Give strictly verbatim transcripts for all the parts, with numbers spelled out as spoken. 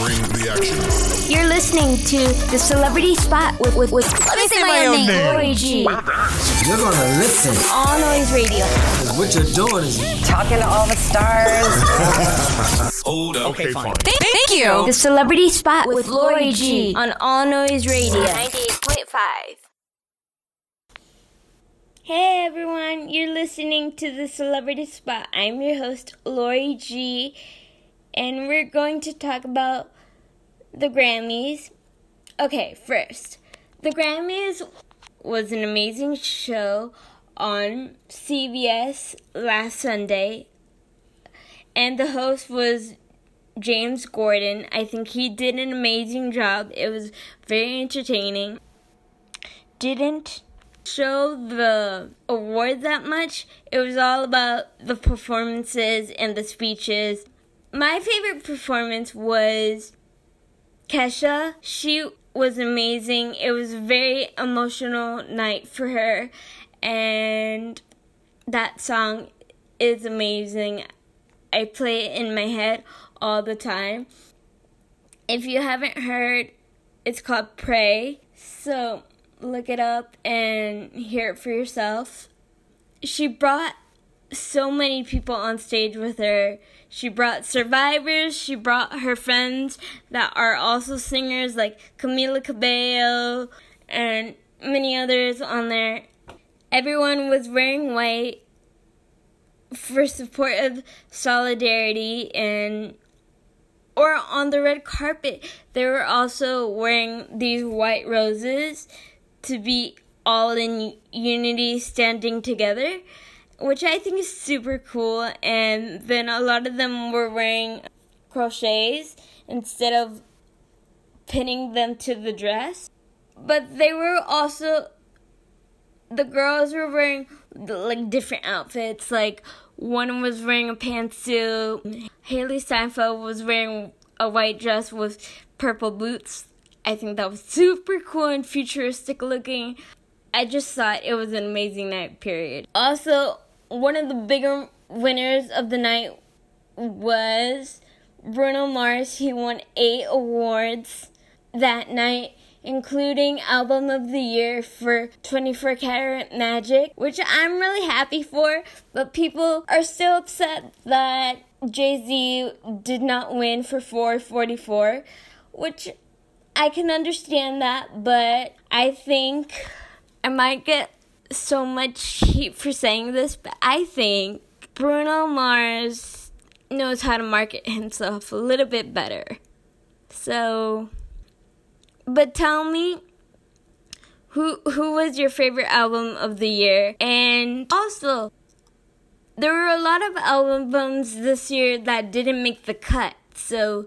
bring the action. You're listening to The Celebrity Spot with... with, with Let me say my, my own name. Lori G. Well done. You're going to listen. All Noise Radio. Because what you're doing is... talking to all the stars. Hold up. Okay, okay, fine. fine. Thank, thank you. The Celebrity Spot with, with Lori G. on All Noise Radio. ninety-eight point five. Hey everyone, you're listening to The Celebrity Spot. I'm your host, Lori G, and we're going to talk about the Grammys. Okay, first, the Grammys was an amazing show on C B S last Sunday, and the host was James Gordon. I think he did an amazing job. It was very entertaining. Didn't show the award that much. It was all about the performances and the speeches. My favorite performance was Kesha. She was amazing. It was a very emotional night for her, and that song is amazing. I play it in my head all the time. If you haven't heard, it's called Pray. So look it up and hear it for yourself. She brought so many people on stage with her. She brought survivors. She brought her friends that are also singers, like Camila Cabello and many others on there. Everyone was wearing white for support of solidarity, and or on the red carpet, they were also wearing these white roses to be all in unity, standing together, which I think is super cool. And then a lot of them were wearing crochets instead of pinning them to the dress. But they were also, the girls were wearing like different outfits. Like one was wearing a pantsuit. Hailey Steinfeld was wearing a white dress with purple boots. I think that was super cool and futuristic looking. I just thought it was an amazing night, period. Also, one of the bigger winners of the night was Bruno Mars. He won eight awards that night, including Album of the Year for twenty-four karat magic, which I'm really happy for, but people are still upset that Jay-Z did not win for four forty-four, which I can understand that, but I think I might get so much heat for saying this, but I think Bruno Mars knows how to market himself a little bit better. So, but tell me, who who was your favorite album of the year? And also, there were a lot of albums this year that didn't make the cut, so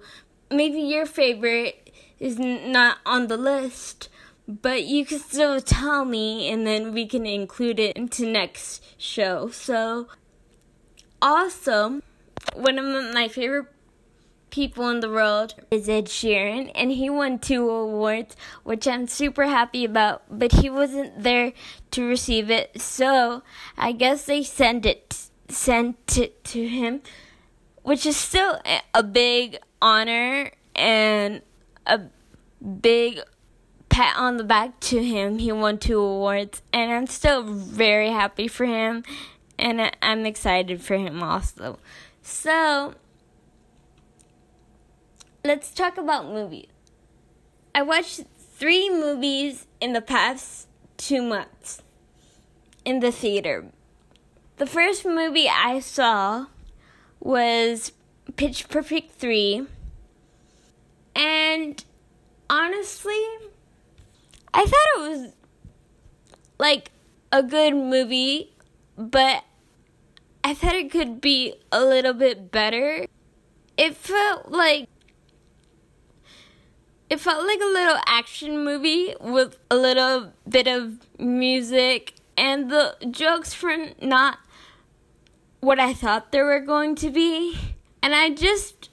maybe your favorite is not on the list, but you can still tell me, and then we can include it into next show. So, also, one of my favorite people in the world is Ed Sheeran, and he won two awards, which I'm super happy about, but he wasn't there to receive it, so I guess they send it, sent it to him, which is still a big honor and a big pat on the back to him. He won two awards, and I'm still very happy for him, and I'm excited for him also. So, let's talk about movies. I watched three movies in the past two months in the theater. The first movie I saw was Pitch Perfect three. And honestly, I thought it was like a good movie, but I thought it could be a little bit better. It felt like it felt like a little action movie with a little bit of music, and the jokes were not what I thought they were going to be. And I just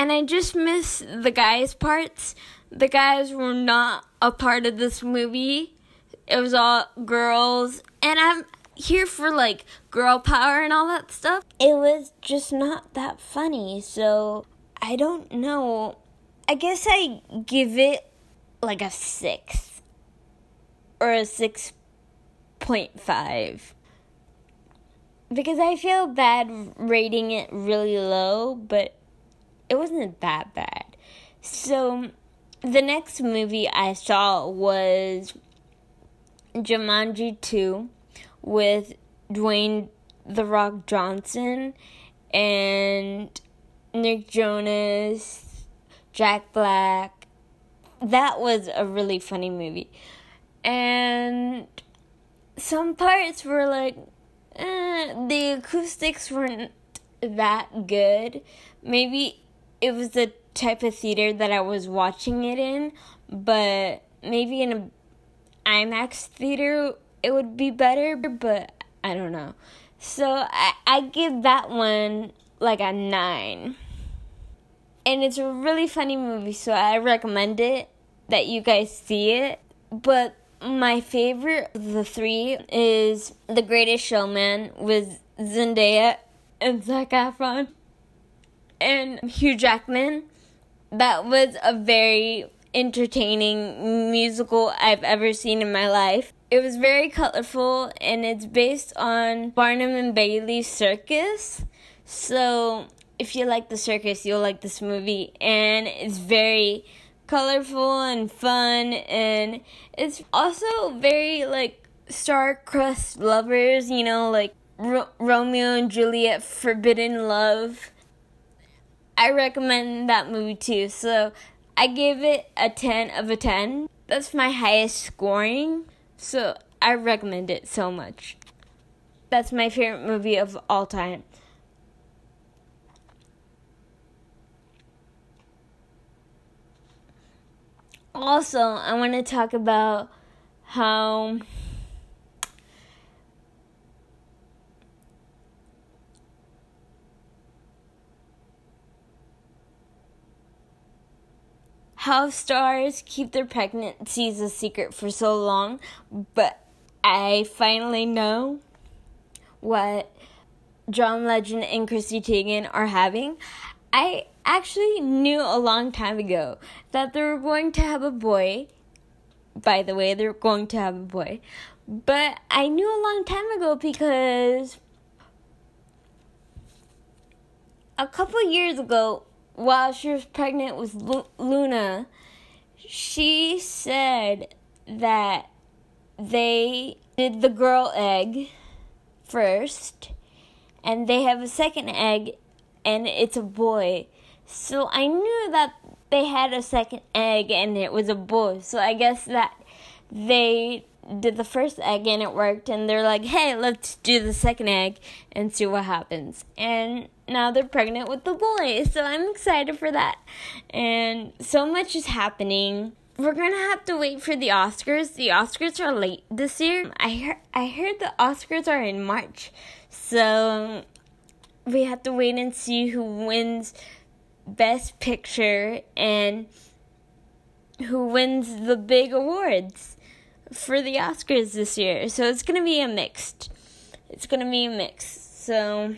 And I just miss the guys' parts. The guys were not a part of this movie. It was all girls. And I'm here for, like, girl power and all that stuff. It was just not that funny. So I don't know. I guess I give it like a six or a six point five. Because I feel bad rating it really low, but it wasn't that bad. So the next movie I saw was Jumanji two with Dwayne The Rock Johnson and Nick Jonas, Jack Black. That was a really funny movie. And some parts were like, eh, the acoustics weren't that good. Maybe it was the type of theater that I was watching it in, but maybe in an IMAX theater it would be better, but I don't know. So I, I give that one like a nine. And it's a really funny movie, so I recommend it that you guys see it. But my favorite of the three is The Greatest Showman with Zendaya and Zac Efron and Hugh Jackman. That was a very entertaining musical I've ever seen in my life. It was very colorful, and it's based on Barnum and Bailey's Circus. So if you like the circus, you'll like this movie. And it's very colorful and fun, and it's also very, like, star-crossed lovers, you know, like Ro- Romeo and Juliet, Forbidden Love. I recommend that movie, too. So I give it a ten of a ten. That's my highest scoring, so I recommend it so much. That's my favorite movie of all time. Also, I want to talk about how how stars keep their pregnancies a secret for so long, but I finally know what John Legend and Chrissy Teigen are having. I actually knew a long time ago that they were going to have a boy. By the way, they're going to have a boy. But I knew a long time ago because a couple years ago, while she was pregnant with L- Luna, she said that they did the girl egg first, and they have a second egg, and it's a boy. So I knew that they had a second egg and it was a boy. So I guess that they did the first egg and it worked. And they're like, hey, let's do the second egg and see what happens. And now they're pregnant with the boy. So I'm excited for that. And so much is happening. We're going to have to wait for the Oscars. The Oscars are late this year. I, he- I heard the Oscars are in March. So we have to wait and see who wins Best Picture and who wins the big awards for the Oscars this year. So it's going to be a mixed. It's going to be a mix. So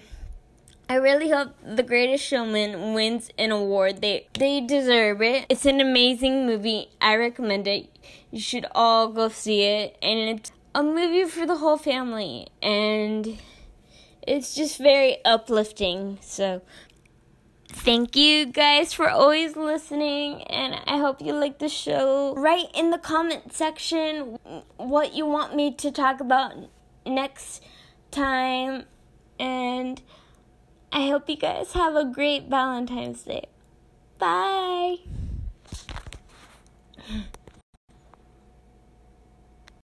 I really hope The Greatest Showman wins an award. They they deserve it. It's an amazing movie. I recommend it. You should all go see it. And it's a movie for the whole family. And it's just very uplifting. So thank you guys for always listening, and I hope you like the show. Write in the comment section what you want me to talk about next time, and I hope you guys have a great Valentine's Day. Bye!